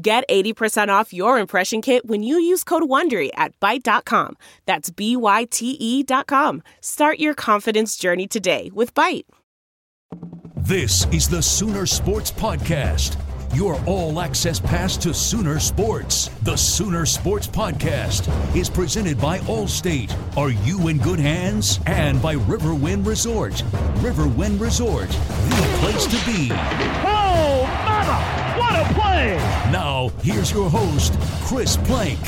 Get 80% off your impression kit when you use code WONDERY at Byte.com. That's Byte.com. Start your confidence journey today with Byte. This is the Sooner Sports Podcast, your all-access pass to Sooner Sports. The Sooner Sports Podcast is presented by Allstate. Are you in good hands? And by Riverwind Resort. Riverwind Resort, the place to be. Oh, mama! What a play! Now, here's your host, Chris Plank.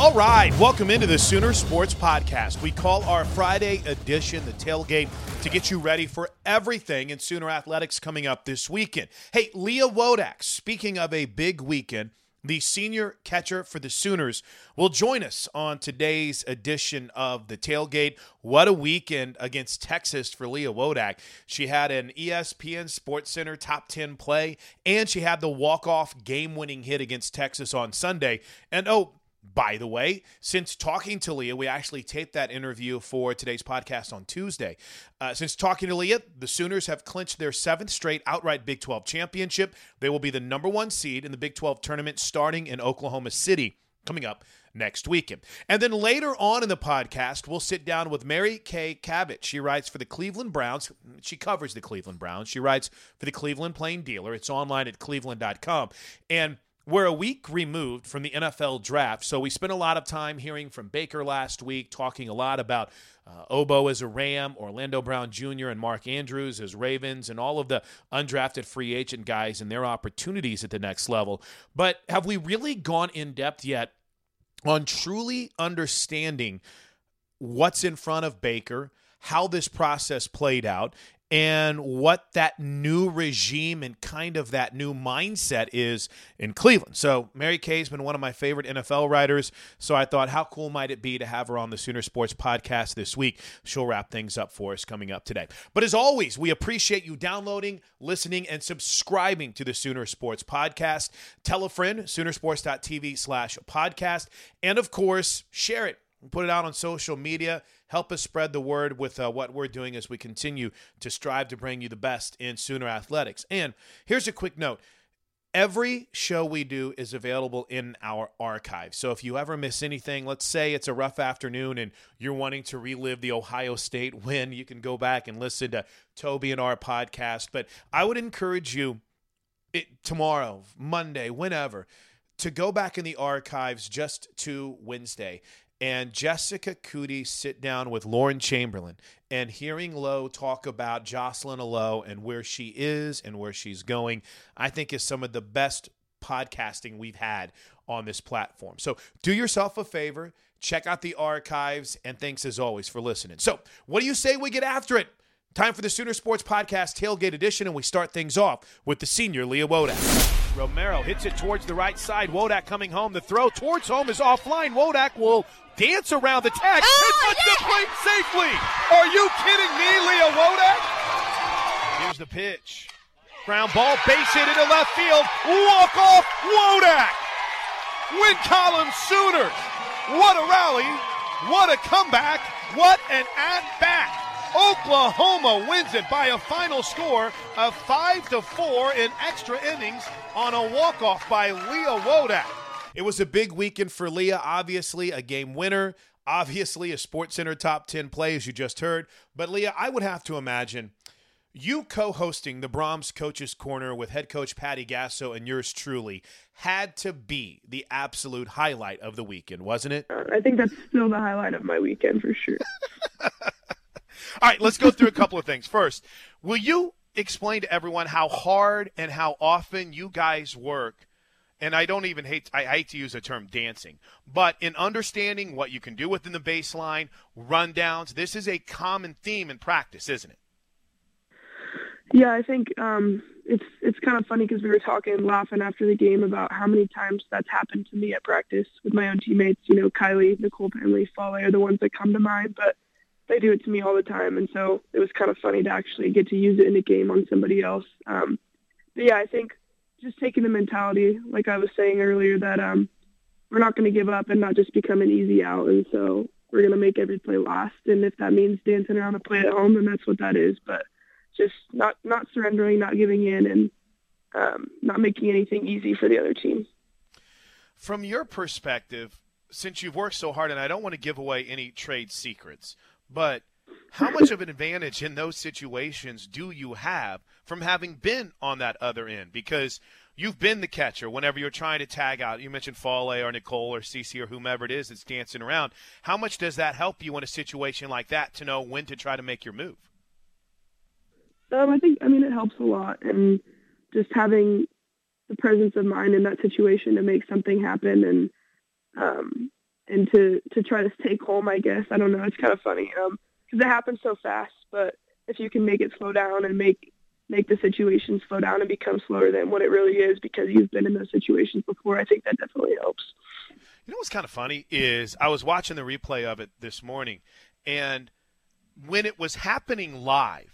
All right, welcome into the Sooner Sports Podcast. We call our Friday edition the tailgate to get you ready for everything in Sooner Athletics coming up this weekend. Hey, Lea Wodach, speaking of a big weekend, the senior catcher for the Sooners, will join us on today's edition of the tailgate. What a weekend against Texas for Lea Wodach. She had an ESPN SportsCenter top 10 play, and she had the walk-off game-winning hit against Texas on Sunday. And by the way, since talking to Lea, we actually taped that interview for today's podcast on Tuesday. Since talking to Lea, the Sooners have clinched their 7th straight outright Big 12 championship. They will be the number 1 seed in the Big 12 tournament starting in Oklahoma City coming up next weekend. And then later on in the podcast, we'll sit down with Mary Kay Cabot. She writes for the Cleveland Browns. She covers the Cleveland Browns. She writes for the Cleveland Plain Dealer. It's online at cleveland.com. And we're a week removed from the NFL draft, so we spent a lot of time hearing from Baker last week, talking a lot about Obo as a Ram, Orlando Brown Jr. and Mark Andrews as Ravens, and all of the undrafted free agent guys and their opportunities at the next level. But have we really gone in depth yet on truly understanding what's in front of Baker, how this process played out, and what that new regime and kind of that new mindset is in Cleveland? So Mary Kay's been one of my favorite NFL writers, so I thought how cool might it be to have her on the Sooner Sports Podcast this week. She'll wrap things up for us coming up today. But as always, we appreciate you downloading, listening, and subscribing to the Sooner Sports Podcast. Tell a friend, soonersports.tv/podcast. And of course, share it. Put it out on social media. Help us spread the word with what we're doing as we continue to strive to bring you the best in Sooner Athletics. And here's a quick note. Every show we do is available in our archive. So if you ever miss anything, let's say it's a rough afternoon and you're wanting to relive the Ohio State win, you can go back and listen to Toby and our podcast. But I would encourage you tomorrow, Monday, whenever, to go back in the archives just to Wednesday. And Jessica Cootie's sit down with Lauren Chamberlain and hearing Lowe talk about Jocelyn Alo and where she is and where she's going, I think is some of the best podcasting we've had on this platform. So do yourself a favor, check out the archives, and thanks as always for listening. So what do you say we get after it? Time for the Sooner Sports Podcast Tailgate Edition, and we start things off with the senior Lea Wodach. Romero hits it towards the right side. Wodach coming home. The throw towards home is offline. Wodach will dance around the tag. Oh, and touch the plate safely. Are you kidding me, Lea Wodach? Here's the pitch. Ground ball, base hit into left field. Walk off Wodach. Win column Sooners. What a rally. What a comeback. What an at-bat. Oklahoma wins it by a final score of 5-4 in extra innings on a walk-off by Lea Wodach. It was a big weekend for Lea, obviously a game winner, obviously a SportsCenter top 10 play, as you just heard. But Lea, I would have to imagine you co-hosting the Brahms Coach's Corner with head coach Patty Gasso and yours truly had to be the absolute highlight of the weekend, wasn't it? I think that's still the highlight of my weekend for sure. All right, let's go through a couple of things. First, will you explain to everyone how hard and how often you guys work? And I hate to use the term dancing, but in understanding what you can do within the baseline, rundowns, this is a common theme in practice, isn't it? Yeah, I think it's kind of funny because we were laughing after the game about how many times that's happened to me at practice with my own teammates. You know, Kylie, Nicole Penley, Foley are the ones that come to mind, but they do it to me all the time, and so it was kind of funny to actually get to use it in a game on somebody else. But, yeah, I think just taking the mentality, like I was saying earlier, that we're not going to give up and not just become an easy out, and so we're going to make every play last. And if that means dancing around a play at home, then that's what that is. But just not surrendering, not giving in, and not making anything easy for the other team. From your perspective, since you've worked so hard, and I don't want to give away any trade secrets, but how much of an advantage in those situations do you have from having been on that other end? Because you've been the catcher whenever you're trying to tag out. You mentioned Foley or Nicole or Cece or whomever it is that's dancing around. How much does that help you in a situation like that to know when to try to make your move? I think it helps a lot. And just having the presence of mind in that situation to make something happen and to try to stay calm, I guess. I don't know. It's kind of funny because it happens so fast. But if you can make it slow down and make the situation slow down and become slower than what it really is because you've been in those situations before, I think that definitely helps. You know what's kind of funny is I was watching the replay of it this morning, and when it was happening live,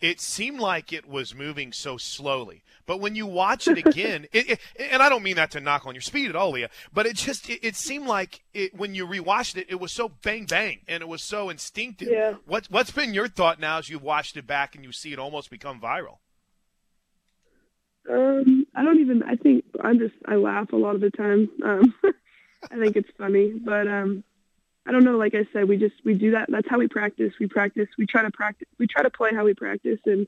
it seemed like it was moving so slowly. But when you watch it again, and I don't mean that to knock on your speed at all, Lea, but it seemed like when you rewatched it, it was so bang, bang, and it was so instinctive. Yeah. What's been your thought now as you've watched it back and you see it almost become viral? I laugh a lot of the time. I think it's funny. But I don't know. Like I said, we do that. That's how we practice. We try to practice. We try to play how we practice, and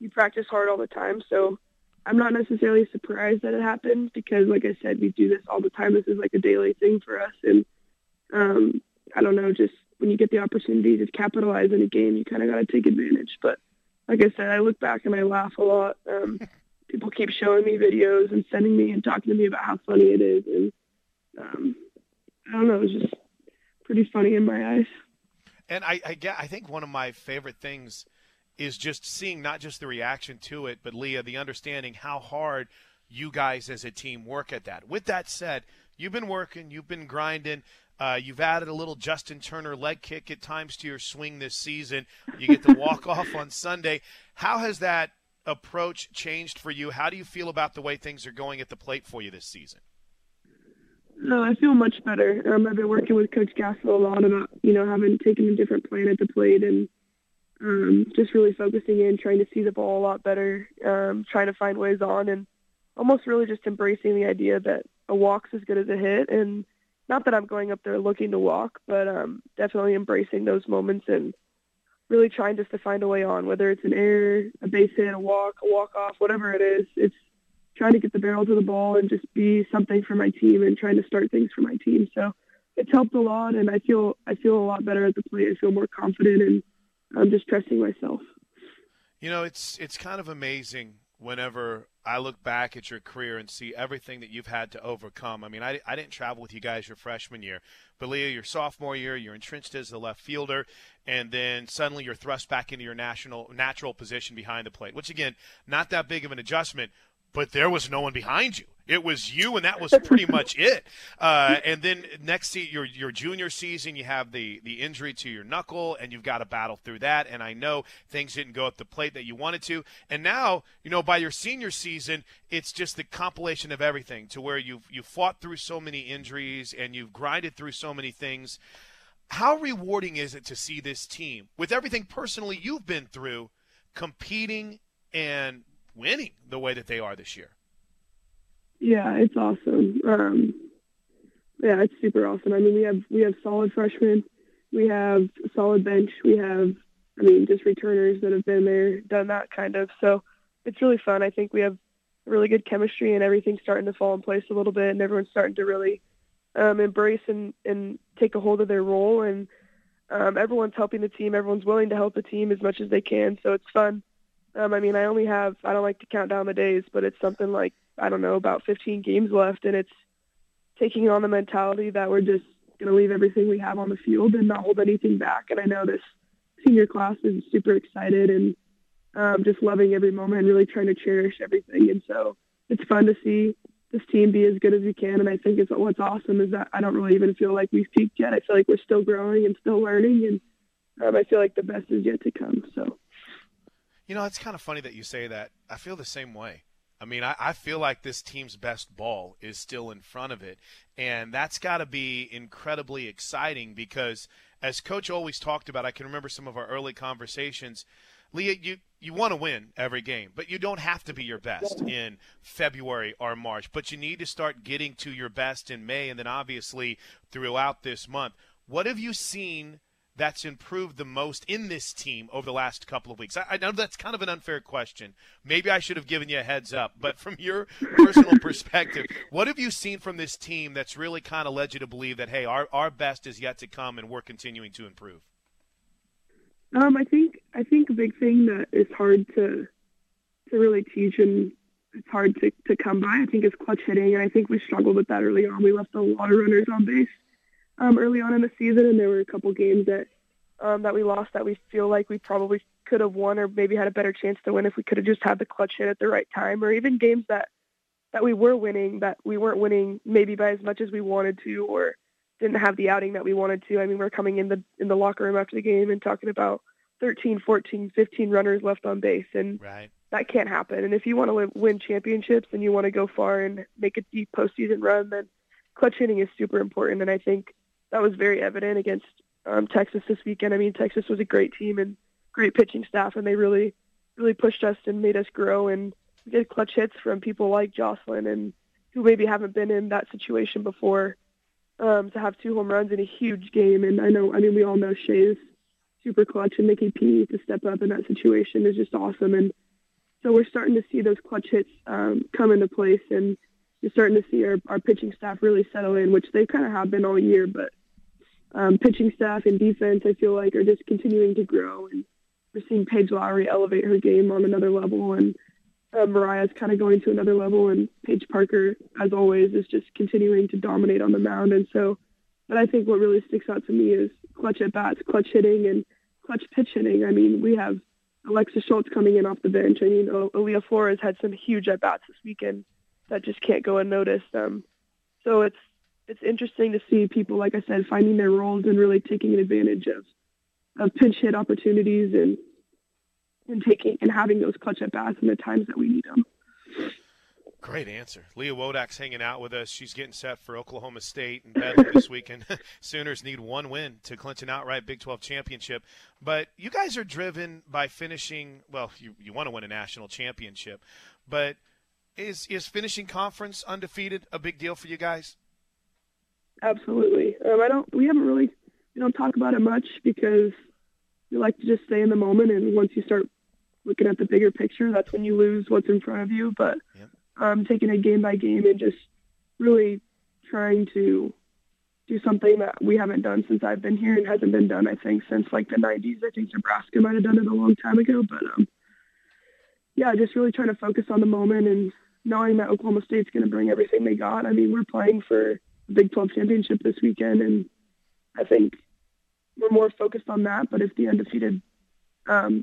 we practice hard all the time. So I'm not necessarily surprised that it happened because, like I said, we do this all the time. This is like a daily thing for us. And I don't know. Just when you get the opportunity to capitalize in a game, you kind of got to take advantage. But like I said, I look back and I laugh a lot. People keep showing me videos and sending me and talking to me about how funny it is. And I don't know. It's just pretty funny in my eyes. And I think one of my favorite things is just seeing not just the reaction to it, but Lea, the understanding how hard you guys as a team work at that. With that said, you've been working, you've been grinding, you've added a little Justin Turner leg kick at times to your swing this season. You get to walk off on Sunday. How has that approach changed for you? How do you feel about the way things are going at the plate for you this season? No, I feel much better. I've been working with Coach Gasso a lot about, having taken a different plan at the plate and just really focusing in, trying to see the ball a lot better, trying to find ways on, and almost really just embracing the idea that a walk's as good as a hit. And not that I'm going up there looking to walk, but definitely embracing those moments and really trying just to find a way on, whether it's an error, a base hit, a walk-off, whatever it is. It's trying to get the barrel to the ball and just be something for my team and trying to start things for my team. So it's helped a lot, and I feel a lot better at the plate. I feel more confident, and I'm just trusting myself. You know, it's kind of amazing whenever I look back at your career and see everything that you've had to overcome. I mean, I didn't travel with you guys your freshman year. But, Lea, your sophomore year, you're entrenched as the left fielder, and then suddenly you're thrust back into your natural position behind the plate, which, again, not that big of an adjustment. but there was no one behind you. It was you, and that was pretty much it. And then next to your junior season, you have the injury to your knuckle, and you've got to battle through that. And I know things didn't go up the plate that you wanted to. And now, you know, by your senior season, it's just the compilation of everything to where you've fought through so many injuries and you've grinded through so many things. How rewarding is it to see this team, with everything personally you've been through, competing and winning the way that they are this year? Yeah, it's awesome. Yeah, it's super awesome. I mean, we have solid freshmen. We have a solid bench. We have, I mean, just returners that have been there, done that kind of. So it's really fun. I think we have really good chemistry and everything's starting to fall in place a little bit, and everyone's starting to really embrace and take a hold of their role. And everyone's helping the team. Everyone's willing to help the team as much as they can. So it's fun. I mean, I don't like to count down the days, but it's something like, I don't know, about 15 games left, and it's taking on the mentality that we're just going to leave everything we have on the field and not hold anything back. And I know this senior class is super excited and just loving every moment and really trying to cherish everything. And so it's fun to see this team be as good as we can. And I think it's what's awesome is that I don't really even feel like we've peaked yet. I feel like we're still growing and still learning, and I feel like the best is yet to come. So, you know, it's kind of funny that you say that. I feel the same way. I mean, I feel like this team's best ball is still in front of it, and that's got to be incredibly exciting because, as Coach always talked about, I can remember some of our early conversations, Leah, you want to win every game, but you don't have to be your best in February or March, but you need to start getting to your best in May and then obviously throughout this month. What have you seen that's improved the most in this team over the last couple of weeks? I know that's kind of an unfair question. Maybe I should have given you a heads up, but from your personal perspective, what have you seen from this team that's really kind of led you to believe that, hey, our best is yet to come and we're continuing to improve? I think a big thing that is hard to really teach and it's hard to come by, I think, is clutch hitting, and I think we struggled with that early on. We left a lot of runners on base early on in the season, and there were a couple games that we lost that we feel like we probably could have won or maybe had a better chance to win if we could have just had the clutch hit at the right time, or even games that we were winning that we weren't winning maybe by as much as we wanted to or didn't have the outing that we wanted to. I mean, we're coming in the locker room after the game and talking about 13, 14, 15 runners left on base, and right. That can't happen. And if you want to win championships and you want to go far and make a deep postseason run, then clutch hitting is super important, and I think that was very evident against Texas this weekend. I mean, Texas was a great team and great pitching staff, and they really, really pushed us and made us grow. And we did clutch hits from people like Jocelyn and who maybe haven't been in that situation before to have two home runs in a huge game. And I mean, we all know Shay's super clutch, and Mickey P to step up in that situation is just awesome. And so we're starting to see those clutch hits come into place, and you're starting to see our pitching staff really settle in, which they kind of have been all year, but pitching staff and defense, I feel like, are just continuing to grow. And we're seeing Paige Lowry elevate her game on another level, and Mariah's kind of going to another level, and Paige Parker, as always, is just continuing to dominate on the mound. And so, but I think what really sticks out to me is clutch at-bats, clutch hitting, and clutch pitch hitting. I mean, we have Alexis Schultz coming in off the bench. I mean, Aliyah Flores had some huge at-bats this weekend that just can't go unnoticed. So it's interesting to see people, like I said, finding their roles and really taking advantage of pinch hit opportunities and having those clutch at bats in the times that we need them. Great answer. Lea Wodach's hanging out with us. She's getting set for Oklahoma State and Bedlam this weekend. Sooners need one win to clinch an outright Big 12 championship. But you guys are driven by finishing – well, you want to win a national championship. But is finishing conference undefeated a big deal for you guys? Absolutely. We don't talk about it much because we like to just stay in the moment. And once you start looking at the bigger picture, that's when you lose what's in front of you. But yeah. Taking it game by game and just really trying to do something that we haven't done since I've been here and hasn't been done, I think, since like the 90s. I think Nebraska might have done it a long time ago. But, yeah, just really trying to focus on the moment and knowing that Oklahoma State's going to bring everything they got. I mean, we're playing for the Big 12 championship this weekend, and I think we're more focused on that. But if the undefeated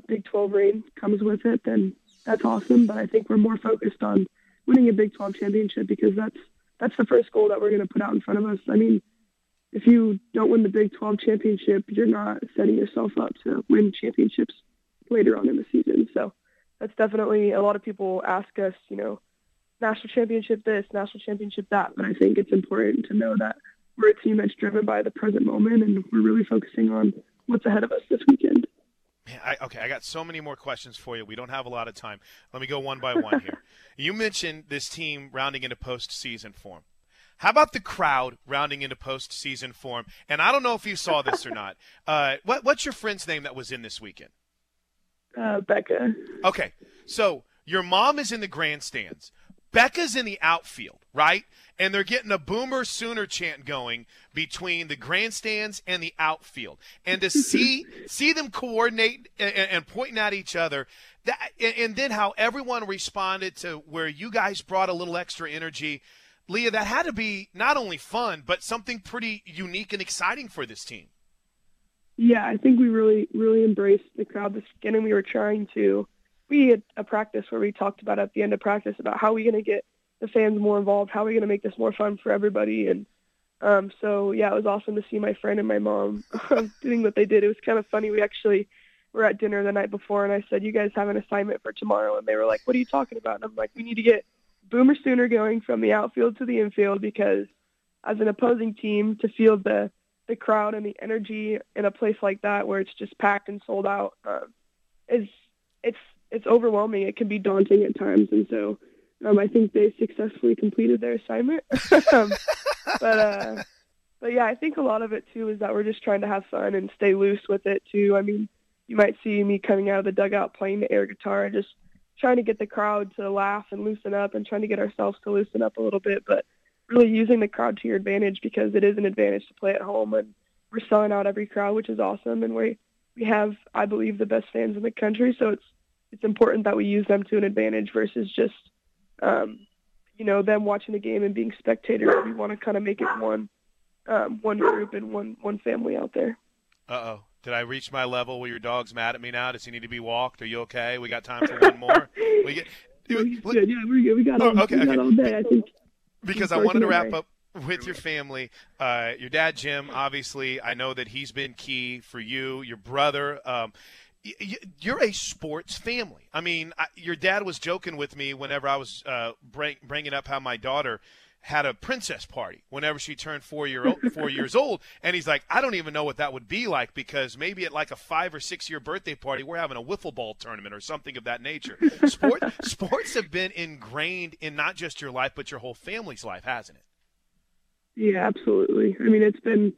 Big 12 reign comes with it, then that's awesome. But I think we're more focused on winning a Big 12 championship, because that's the first goal that we're going to put out in front of us. I mean, if you don't win the Big 12 championship, you're not setting yourself up to win championships later on in the season. So that's definitely, a lot of people ask us, you know, national championship this, national championship that. But I think it's important to know that we're a team that's driven by the present moment, and we're really focusing on what's ahead of us this weekend. Man, I got so many more questions for you. We don't have a lot of time. Let me go one by one here. You mentioned this team rounding into postseason form. How about the crowd rounding into postseason form? And I don't know if you saw this or not. What's your friend's name that was in this weekend? Becca. Okay, so your mom is in the grandstands. Becca's in the outfield, right? And they're getting a Boomer Sooner chant going between the grandstands and the outfield. And to see them coordinate and pointing at each other, that, and then how everyone responded to where you guys brought a little extra energy, Leah, that had to be not only fun, but something pretty unique and exciting for this team. Yeah, I think we really embraced the crowd this weekend, and we were trying to. We had a practice where we talked about at the end of practice about how we're going to get the fans more involved, how we're going to make this more fun for everybody. And so, it was awesome to see my friend and my mom doing what they did. It was kind of funny. We actually were at dinner the night before, and I said, you guys have an assignment for tomorrow. And they were like, what are you talking about? And I'm like, we need to get Boomer Sooner going from the outfield to the infield, because as an opposing team, to feel the crowd and the energy in a place like that where it's just packed and sold out it's overwhelming. It can be daunting at times. And so I think they successfully completed their assignment. but I think a lot of it too is that we're just trying to have fun and stay loose with it too. I mean, you might see me coming out of the dugout playing the air guitar, just trying to get the crowd to laugh and loosen up, and trying to get ourselves to loosen up a little bit, but really using the crowd to your advantage, because it is an advantage to play at home, and we're selling out every crowd, which is awesome. And we have, I believe, the best fans in the country. So it's important that we use them to an advantage versus just, them watching the game and being spectators. We want to kind of make it one group and one family out there. Uh-oh. Did I reach my level where your dog's mad at me now? Does he need to be walked? Are you okay? We got time for one more? We're good. We got all day, I think. Because I wanted to wrap up with your family. Your dad, Jim, obviously, I know that he's been key for you, your brother. You're a sports family. I mean, your dad was joking with me whenever I was bringing up how my daughter had a princess party whenever she turned 4 years old. And he's like, I don't even know what that would be like, because maybe at like a 5 or 6 year birthday party, we're having a wiffle ball tournament or something of that nature. Sports have been ingrained in not just your life, but your whole family's life, hasn't it? Yeah, absolutely. I mean, it's been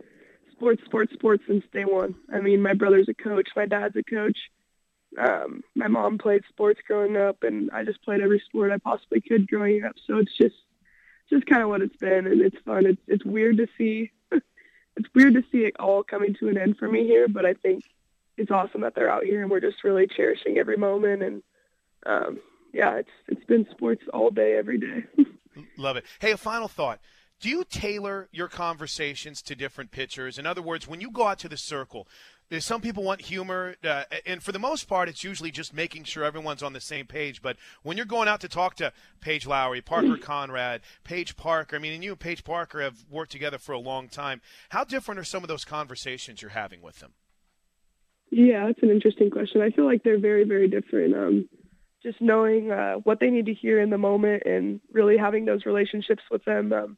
sports since day one. I mean, my brother's a coach. My dad's a coach. My mom played sports growing up, and I just played every sport I possibly could growing up. So it's just kind of what it's been, and it's fun. It's weird to see. It's weird to see it all coming to an end for me here, but I think it's awesome that they're out here, and we're just really cherishing every moment. And it's been sports all day, every day. Love it. Hey, a final thought. Do you tailor your conversations to different pitchers? In other words, when you go out to the circle, there's some people want humor, and for the most part, it's usually just making sure everyone's on the same page. But when you're going out to talk to Paige Lowry, Parker Conrad, Paige Parker, I mean, and you and Paige Parker have worked together for a long time. How different are some of those conversations you're having with them? Yeah, that's an interesting question. I feel like they're very, very different. Just knowing what they need to hear in the moment, and really having those relationships with them.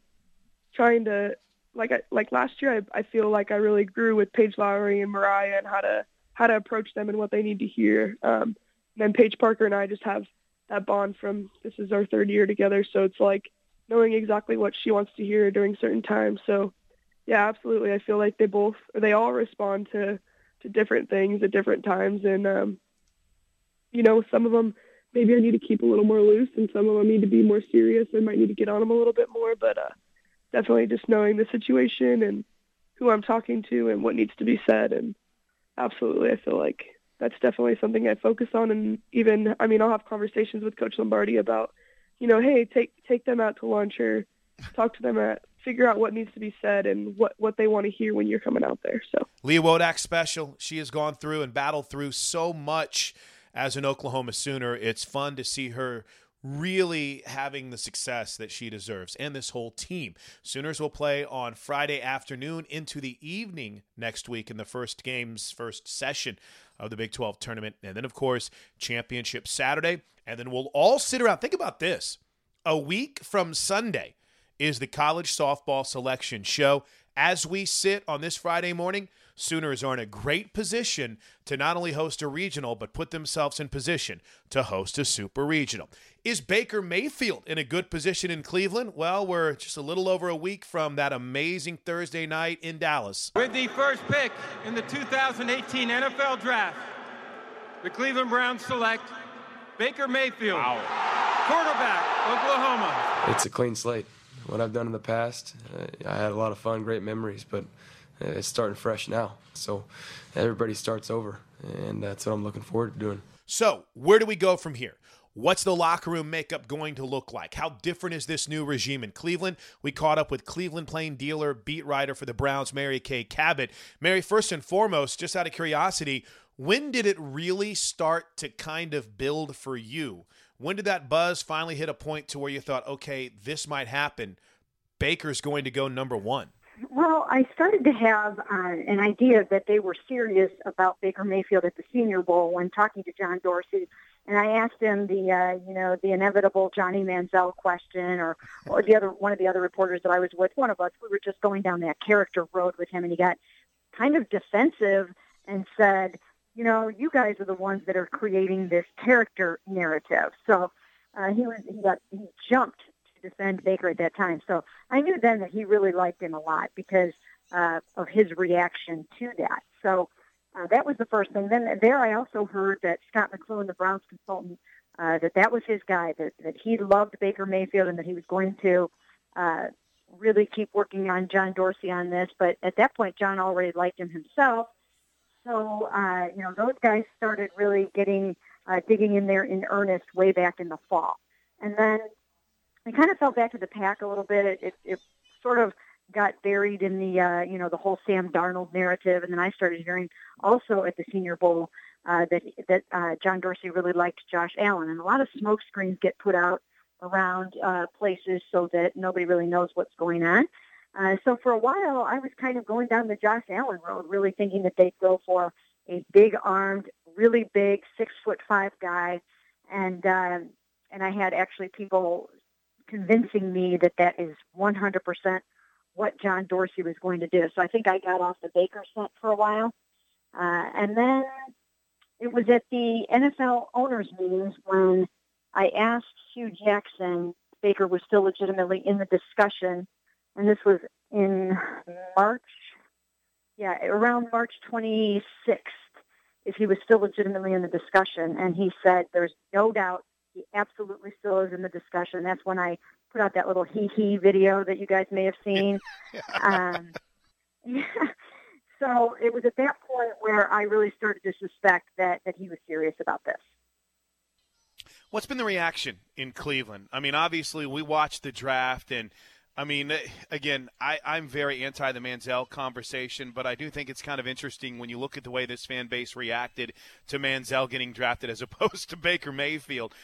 Trying to, like last year, I feel like I really grew with Paige Lowry and Mariah, and how to approach them and what they need to hear. And then Paige Parker and I just have that bond from, this is our third year together. So it's like knowing exactly what she wants to hear during certain times. So yeah, absolutely. I feel like they all respond to different things at different times. And, some of them, maybe I need to keep a little more loose, and some of them need to be more serious. I might need to get on them a little bit more, but, definitely just knowing the situation and who I'm talking to and what needs to be said. And absolutely, I feel like that's definitely something I focus on. And even, I mean, I'll have conversations with Coach Lombardi about, hey, take them out to lunch, or talk to them figure out what needs to be said and what they want to hear when you're coming out there. So Lea Wodach special. She has gone through and battled through so much as an Oklahoma Sooner. It's fun to see her really having the success that she deserves, and this whole team. Sooners will play on Friday afternoon into the evening next week in the first session of the Big 12 tournament. And then, of course, championship Saturday. And then we'll all sit around. Think about this. A week from Sunday is the college softball selection show. As we sit on this Friday morning, Sooners are in a great position to not only host a regional, but put themselves in position to host a super regional. Is Baker Mayfield in a good position in Cleveland? Well, we're just a little over a week from that amazing Thursday night in Dallas. With the first pick in the 2018 NFL Draft, the Cleveland Browns select Baker Mayfield, quarterback, Oklahoma. It's a clean slate. What I've done in the past, I had a lot of fun, great memories, but it's starting fresh now. So everybody starts over, and that's what I'm looking forward to doing. So where do we go from here? What's the locker room makeup going to look like? How different is this new regime in Cleveland? We caught up with Cleveland Plain Dealer beat writer for the Browns, Mary Kay Cabot. Mary, first and foremost, just out of curiosity, when did it really start to kind of build for you? When did that buzz finally hit a point to where you thought, okay, this might happen? Baker's going to go number one. Well, I started to have an idea that they were serious about Baker Mayfield at the Senior Bowl when talking to John Dorsey, and I asked him the inevitable Johnny Manziel question, or the other one of the other reporters that I was with. One of us, we were just going down that character road with him, and he got kind of defensive and said, you know, you guys are the ones that are creating this character narrative. So he jumped to defend Baker at that time. So I knew then that he really liked him a lot because of his reaction to that. So that was the first thing. Then there I also heard that Scot McCloughan, the Browns consultant, that was his guy, that he loved Baker Mayfield and that he was going to really keep working on John Dorsey on this. But at that point, John already liked him himself. So, those guys started really digging in there in earnest way back in the fall. And then it kind of fell back to the pack a little bit. It sort of got buried in the whole Sam Darnold narrative. And then I started hearing also at the Senior Bowl that John Dorsey really liked Josh Allen. And a lot of smoke screens get put out around places so that nobody really knows what's going on. So for a while, I was kind of going down the Josh Allen road, really thinking that they'd go for a big-armed, really big, 6'5" guy, and I had actually people convincing me that is 100% what John Dorsey was going to do. So I think I got off the Baker scent for a while, and then it was at the NFL owners' meetings when I asked Hugh Jackson if Baker was still legitimately in the discussion. And this was in March, around March 26th, if he was still legitimately in the discussion. And he said, there's no doubt he absolutely still is in the discussion. That's when I put out that little hee-hee video that you guys may have seen. So it was at that point where I really started to suspect that he was serious about this. What's been the reaction in Cleveland? I mean, obviously, we watched the draft and – I mean, again, I'm very anti the Manziel conversation, but I do think it's kind of interesting when you look at the way this fan base reacted to Manziel getting drafted as opposed to Baker Mayfield,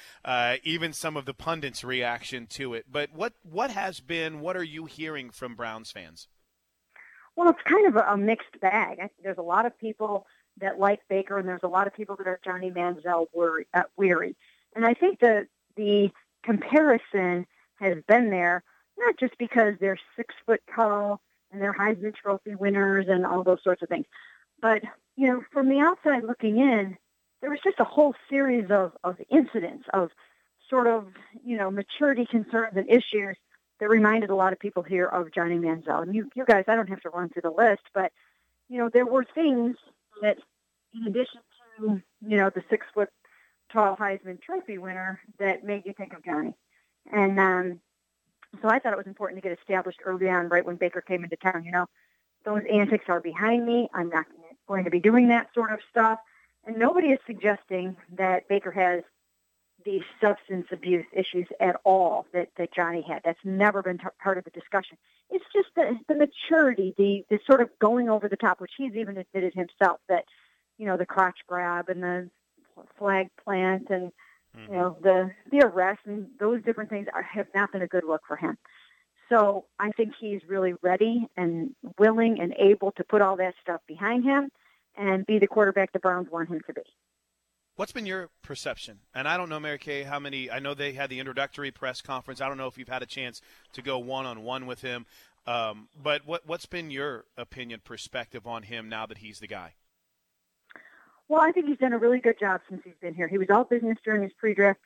even some of the pundits' reaction to it. But what are you hearing from Browns fans? Well, it's kind of a mixed bag. There's a lot of people that like Baker, and there's a lot of people that are Johnny Manziel weary. And I think the comparison has been there, not just because they're 6 foot tall and they're Heisman Trophy winners and all those sorts of things. But, you know, from the outside looking in, there was just a whole series of incidents of sort of, you know, maturity concerns and issues that reminded a lot of people here of Johnny Manziel. And you guys, I don't have to run through the list, but, you know, there were things that in addition to, you know, the 6 foot tall Heisman Trophy winner that made you think of Johnny. And, so I thought it was important to get established early on, right when Baker came into town. You know, those antics are behind me. I'm not going to be doing that sort of stuff. And nobody is suggesting that Baker has these substance abuse issues at all that Johnny had. That's never been part of the discussion. It's just the maturity, the sort of going over the top, which he's even admitted himself that, you know, the crotch grab and the flag plant and Mm-hmm. You know, the arrest and those different things have not been a good look for him. So I think he's really ready and willing and able to put all that stuff behind him and be the quarterback the Browns want him to be. What's been your perception? And I don't know, Mary Kay, how many – I know they had the introductory press conference. I don't know if you've had a chance to go one-on-one with him. But what's been your opinion, perspective on him now that he's the guy? Well, I think he's done a really good job since he's been here. He was all business during his during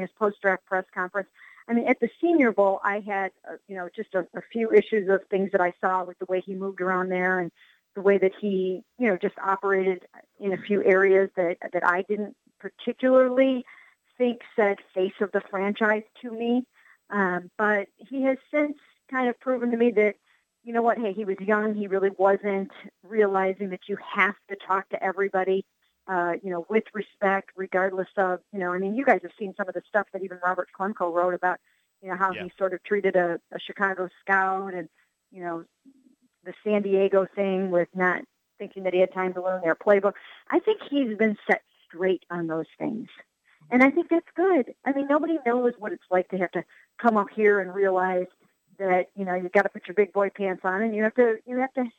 his post-draft press conference. I mean, at the Senior Bowl, I had, just a few issues of things that I saw with the way he moved around there and the way that he, just operated in a few areas that I didn't particularly think said face of the franchise to me. But he has since kind of proven to me that, you know what, hey, he was young. He really wasn't realizing that you have to talk to everybody, with respect, regardless of, you guys have seen some of the stuff that even Robert Klemko wrote about, how he sort of treated a Chicago scout and, the San Diego thing with not thinking that he had time to learn their playbook. I think he's been set straight on those things. And I think that's good. I mean, nobody knows what it's like to have to come up here and realize that, you've got to put your big boy pants on and you have to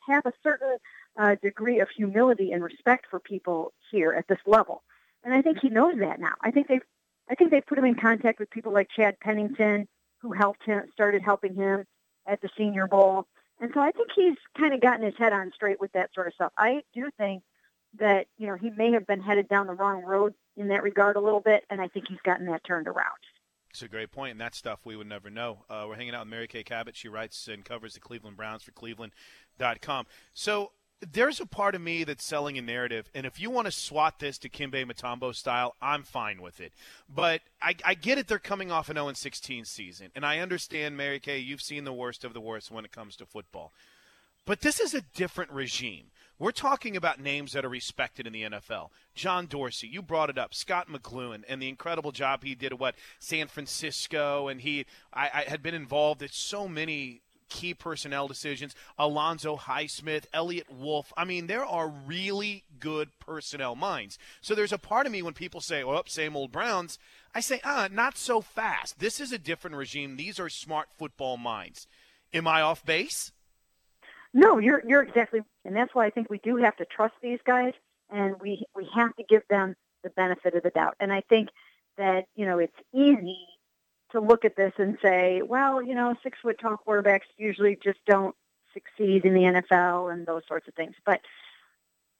have a certain degree of humility and respect for people here at this level. And I think he knows that now. I think they've put him in contact with people like Chad Pennington, who started helping him at the Senior Bowl. And so I think he's kind of gotten his head on straight with that sort of stuff. I do think that, he may have been headed down the wrong road in that regard a little bit, and I think he's gotten that turned around. It's a great point, and that stuff we would never know. We're hanging out with Mary Kay Cabot. She writes and covers the Cleveland Browns for Cleveland.com. So there's a part of me that's selling a narrative, and if you want to swat this to Kimbe Mutombo style, I'm fine with it. But I get it, they're coming off an 0-16 season, and I understand, Mary Kay, you've seen the worst of the worst when it comes to football. But this is a different regime. We're talking about names that are respected in the NFL. John Dorsey, you brought it up. Scot McCloughan and the incredible job he did at San Francisco, and I had been involved at so many key personnel decisions. Alonzo Highsmith, Elliott Wolf. I mean, there are really good personnel minds. So there's a part of me when people say, oh, same old Browns, I say, not so fast. This is a different regime. These are smart football minds. Am I off base? No, you're exactly, and that's why I think we do have to trust these guys, and we have to give them the benefit of the doubt. And I think that, it's easy to look at this and say, well, 6-foot-tall quarterbacks usually just don't succeed in the NFL and those sorts of things. But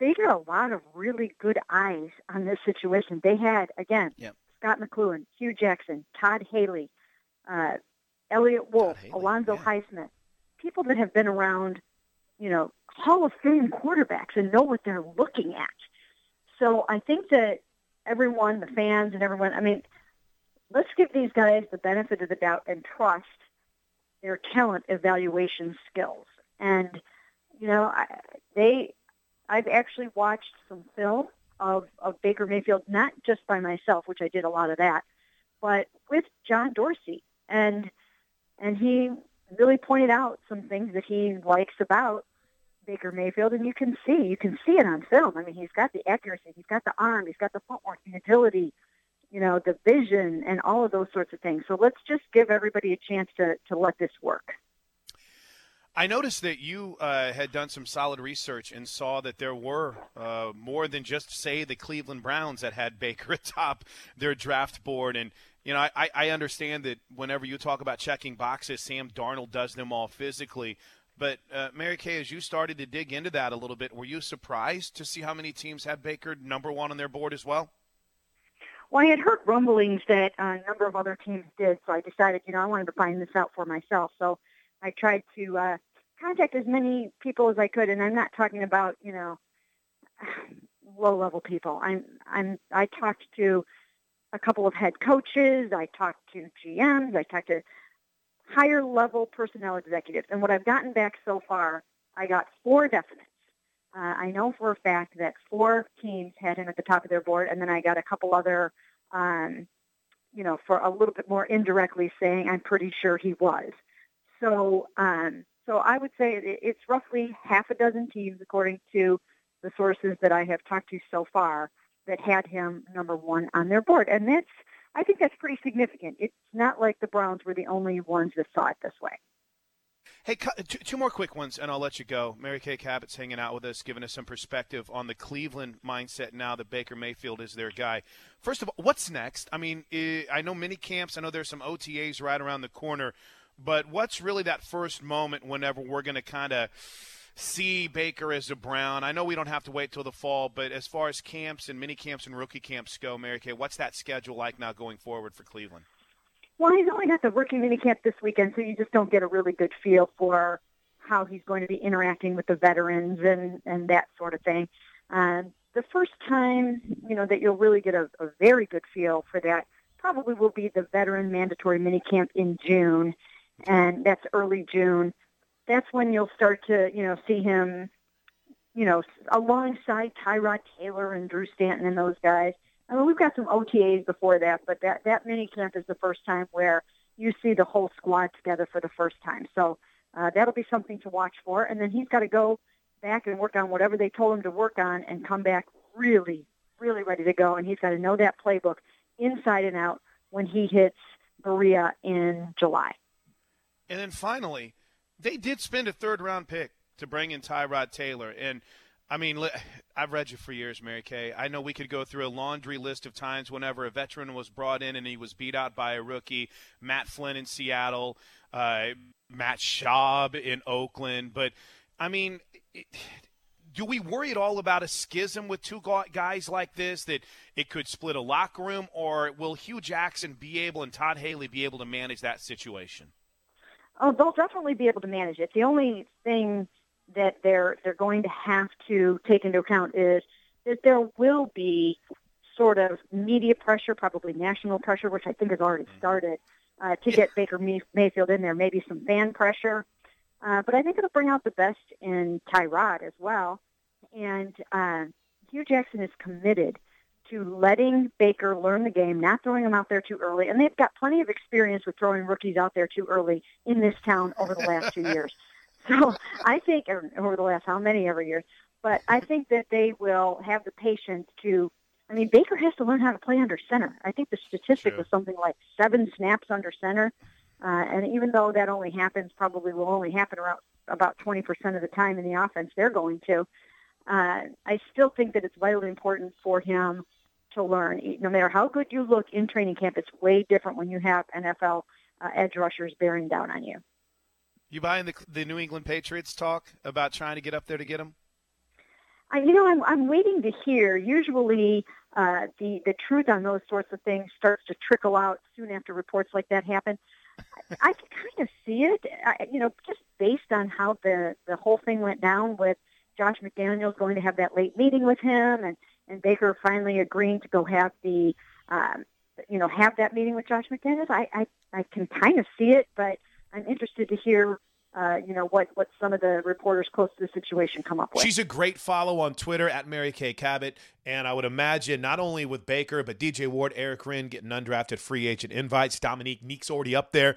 they got a lot of really good eyes on this situation. They had, again, Scot McCloughan, Hugh Jackson, Todd Haley, Elliott Wolf, Alonzo Highsmith, people that have been around, Hall of Fame quarterbacks and know what they're looking at. So I think that everyone, the fans and everyone, let's give these guys the benefit of the doubt and trust their talent evaluation skills. And, I've actually watched some film of Baker Mayfield, not just by myself, which I did a lot of that, but with John Dorsey. And he really pointed out some things that he likes about Baker Mayfield, and you can see it on film. He's got the accuracy, he's got the arm, he's got the footwork, the agility, the vision, and all of those sorts of things. So let's just give everybody a chance to let this work. I noticed that you had done some solid research and saw that there were more than just, say, the Cleveland Browns that had Baker atop their draft board. And, I understand that whenever you talk about checking boxes, Sam Darnold does them all physically. But, Mary Kay, as you started to dig into that a little bit, were you surprised to see how many teams had Baker #1 on their board as well? Well, I had heard rumblings that a number of other teams did, so I decided, I wanted to find this out for myself. So I tried to contact as many people as I could, and I'm not talking about, low-level people. I talked to a couple of head coaches. I talked to GMs. I talked to higher-level personnel executives. And what I've gotten back so far, I got 4 definites. I know for a fact that 4 teams had him at the top of their board, and then I got a couple other, for a little bit more indirectly saying I'm pretty sure he was. So I would say it's roughly 6 teams, according to the sources that I have talked to so far, that had him number one on their board. And that's, I think that's pretty significant. It's not like the Browns were the only ones that saw it this way. Hey, two more quick ones, and I'll let you go. Mary Kay Cabot's hanging out with us, giving us some perspective on the Cleveland mindset now that Baker Mayfield is their guy. First of all, what's next? I mean, I know mini camps. I know there's some OTAs right around the corner. But what's really that first moment whenever we're going to kind of see Baker as a Brown? I know we don't have to wait till the fall, but as far as camps and mini camps and rookie camps go, Mary Kay, what's that schedule like now going forward for Cleveland? Well, he's only got the rookie mini camp this weekend, so you just don't get a really good feel for how he's going to be interacting with the veterans and that sort of thing. The first time, that you'll really get a very good feel for that probably will be the veteran mandatory mini camp in June. And that's early June. That's when you'll start to, see him, alongside Tyrod Taylor and Drew Stanton and those guys. I mean, we've got some OTAs before that, but that mini camp is the first time where you see the whole squad together for the first time. So that'll be something to watch for. And then he's got to go back and work on whatever they told him to work on and come back really, really ready to go. And he's got to know that playbook inside and out when he hits Berea in July. And then finally, they did spend a third-round pick to bring in Tyrod Taylor. And, I mean, I've read you for years, Mary Kay. I know we could go through a laundry list of times whenever a veteran was brought in and he was beat out by a rookie. Matt Flynn in Seattle, Matt Schaub in Oakland. But, I mean, do we worry at all about a schism with two guys like this, that it could split a locker room? Or will Hugh Jackson and Todd Haley be able to manage that situation? Oh, they'll definitely be able to manage it. The only thing that they're going to have to take into account is that there will be sort of media pressure, probably national pressure, which I think has already started, to get Baker Mayfield in there, maybe some fan pressure. But I think it'll bring out the best in Tyrod as well. And Hugh Jackson is committed to letting Baker learn the game, not throwing him out there too early. And they've got plenty of experience with throwing rookies out there too early in this town over the last 2 years. So I think over the last how many every year, but I think that they will have the patience to, I mean, Baker has to learn how to play under center. I think the statistic was something like 7 snaps under center. And even though that only happens, probably will only happen around about 20% of the time in the offense they're going to, I still think that it's vitally important for him to learn. No matter how good you look in training camp, it's way different when you have NFL edge rushers bearing down on you. You buying the New England Patriots talk about trying to get up there to get them? I'm waiting to hear. Usually the truth on those sorts of things starts to trickle out soon after reports like that happen. I can kind of see it, just based on how the whole thing went down with Josh McDaniels going to have that late meeting with him and Baker finally agreeing to go have the, have that meeting with Josh McDaniels. I can kind of see it, but I'm interested to hear, what some of the reporters close to the situation come up with. She's a great follow on Twitter at Mary Kay Cabot. And I would imagine not only with Baker, but DJ Ward, Eric Wren getting undrafted free agent invites. Dominique Neak's already up there.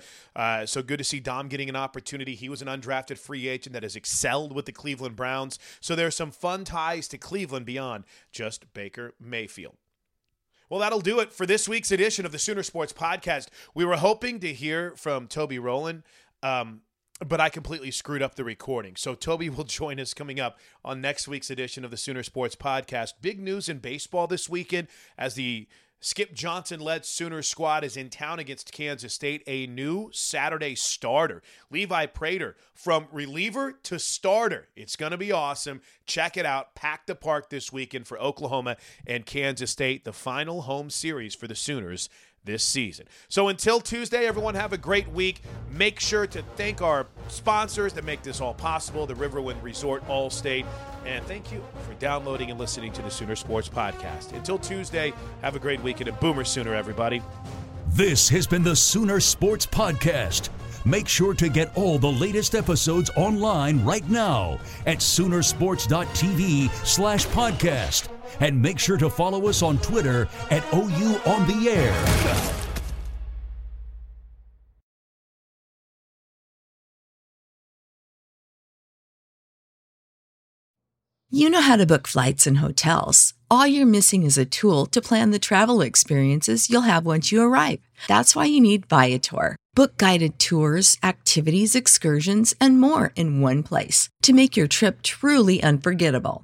So good to see Dom getting an opportunity. He was an undrafted free agent that has excelled with the Cleveland Browns. So there's some fun ties to Cleveland beyond just Baker Mayfield. Well, that'll do it for this week's edition of the Sooner Sports Podcast. We were hoping to hear from Toby Rowland, but I completely screwed up the recording. So Toby will join us coming up on next week's edition of the Sooner Sports Podcast. Big news in baseball this weekend as the Skip Johnson-led Sooner squad is in town against Kansas State. A new Saturday starter, Levi Prater, from reliever to starter. It's going to be awesome. Check it out. Pack the park this weekend for Oklahoma and Kansas State, the final home series for the Sooners this season. So until Tuesday, everyone have a great week. Make sure to thank our sponsors that make this all possible, the Riverwind Resort, Allstate, and thank you for downloading and listening to the Sooner Sports Podcast. Until Tuesday, have a great weekend, and Boomer Sooner, everybody. This has been the Sooner Sports Podcast. Make sure to get all the latest episodes online right now at soonersports.tv/podcast. And make sure to follow us on Twitter at OU On The Air. You know how to book flights and hotels. All you're missing is a tool to plan the travel experiences you'll have once you arrive. That's why you need Viator. Book guided tours, activities, excursions, and more in one place to make your trip truly unforgettable.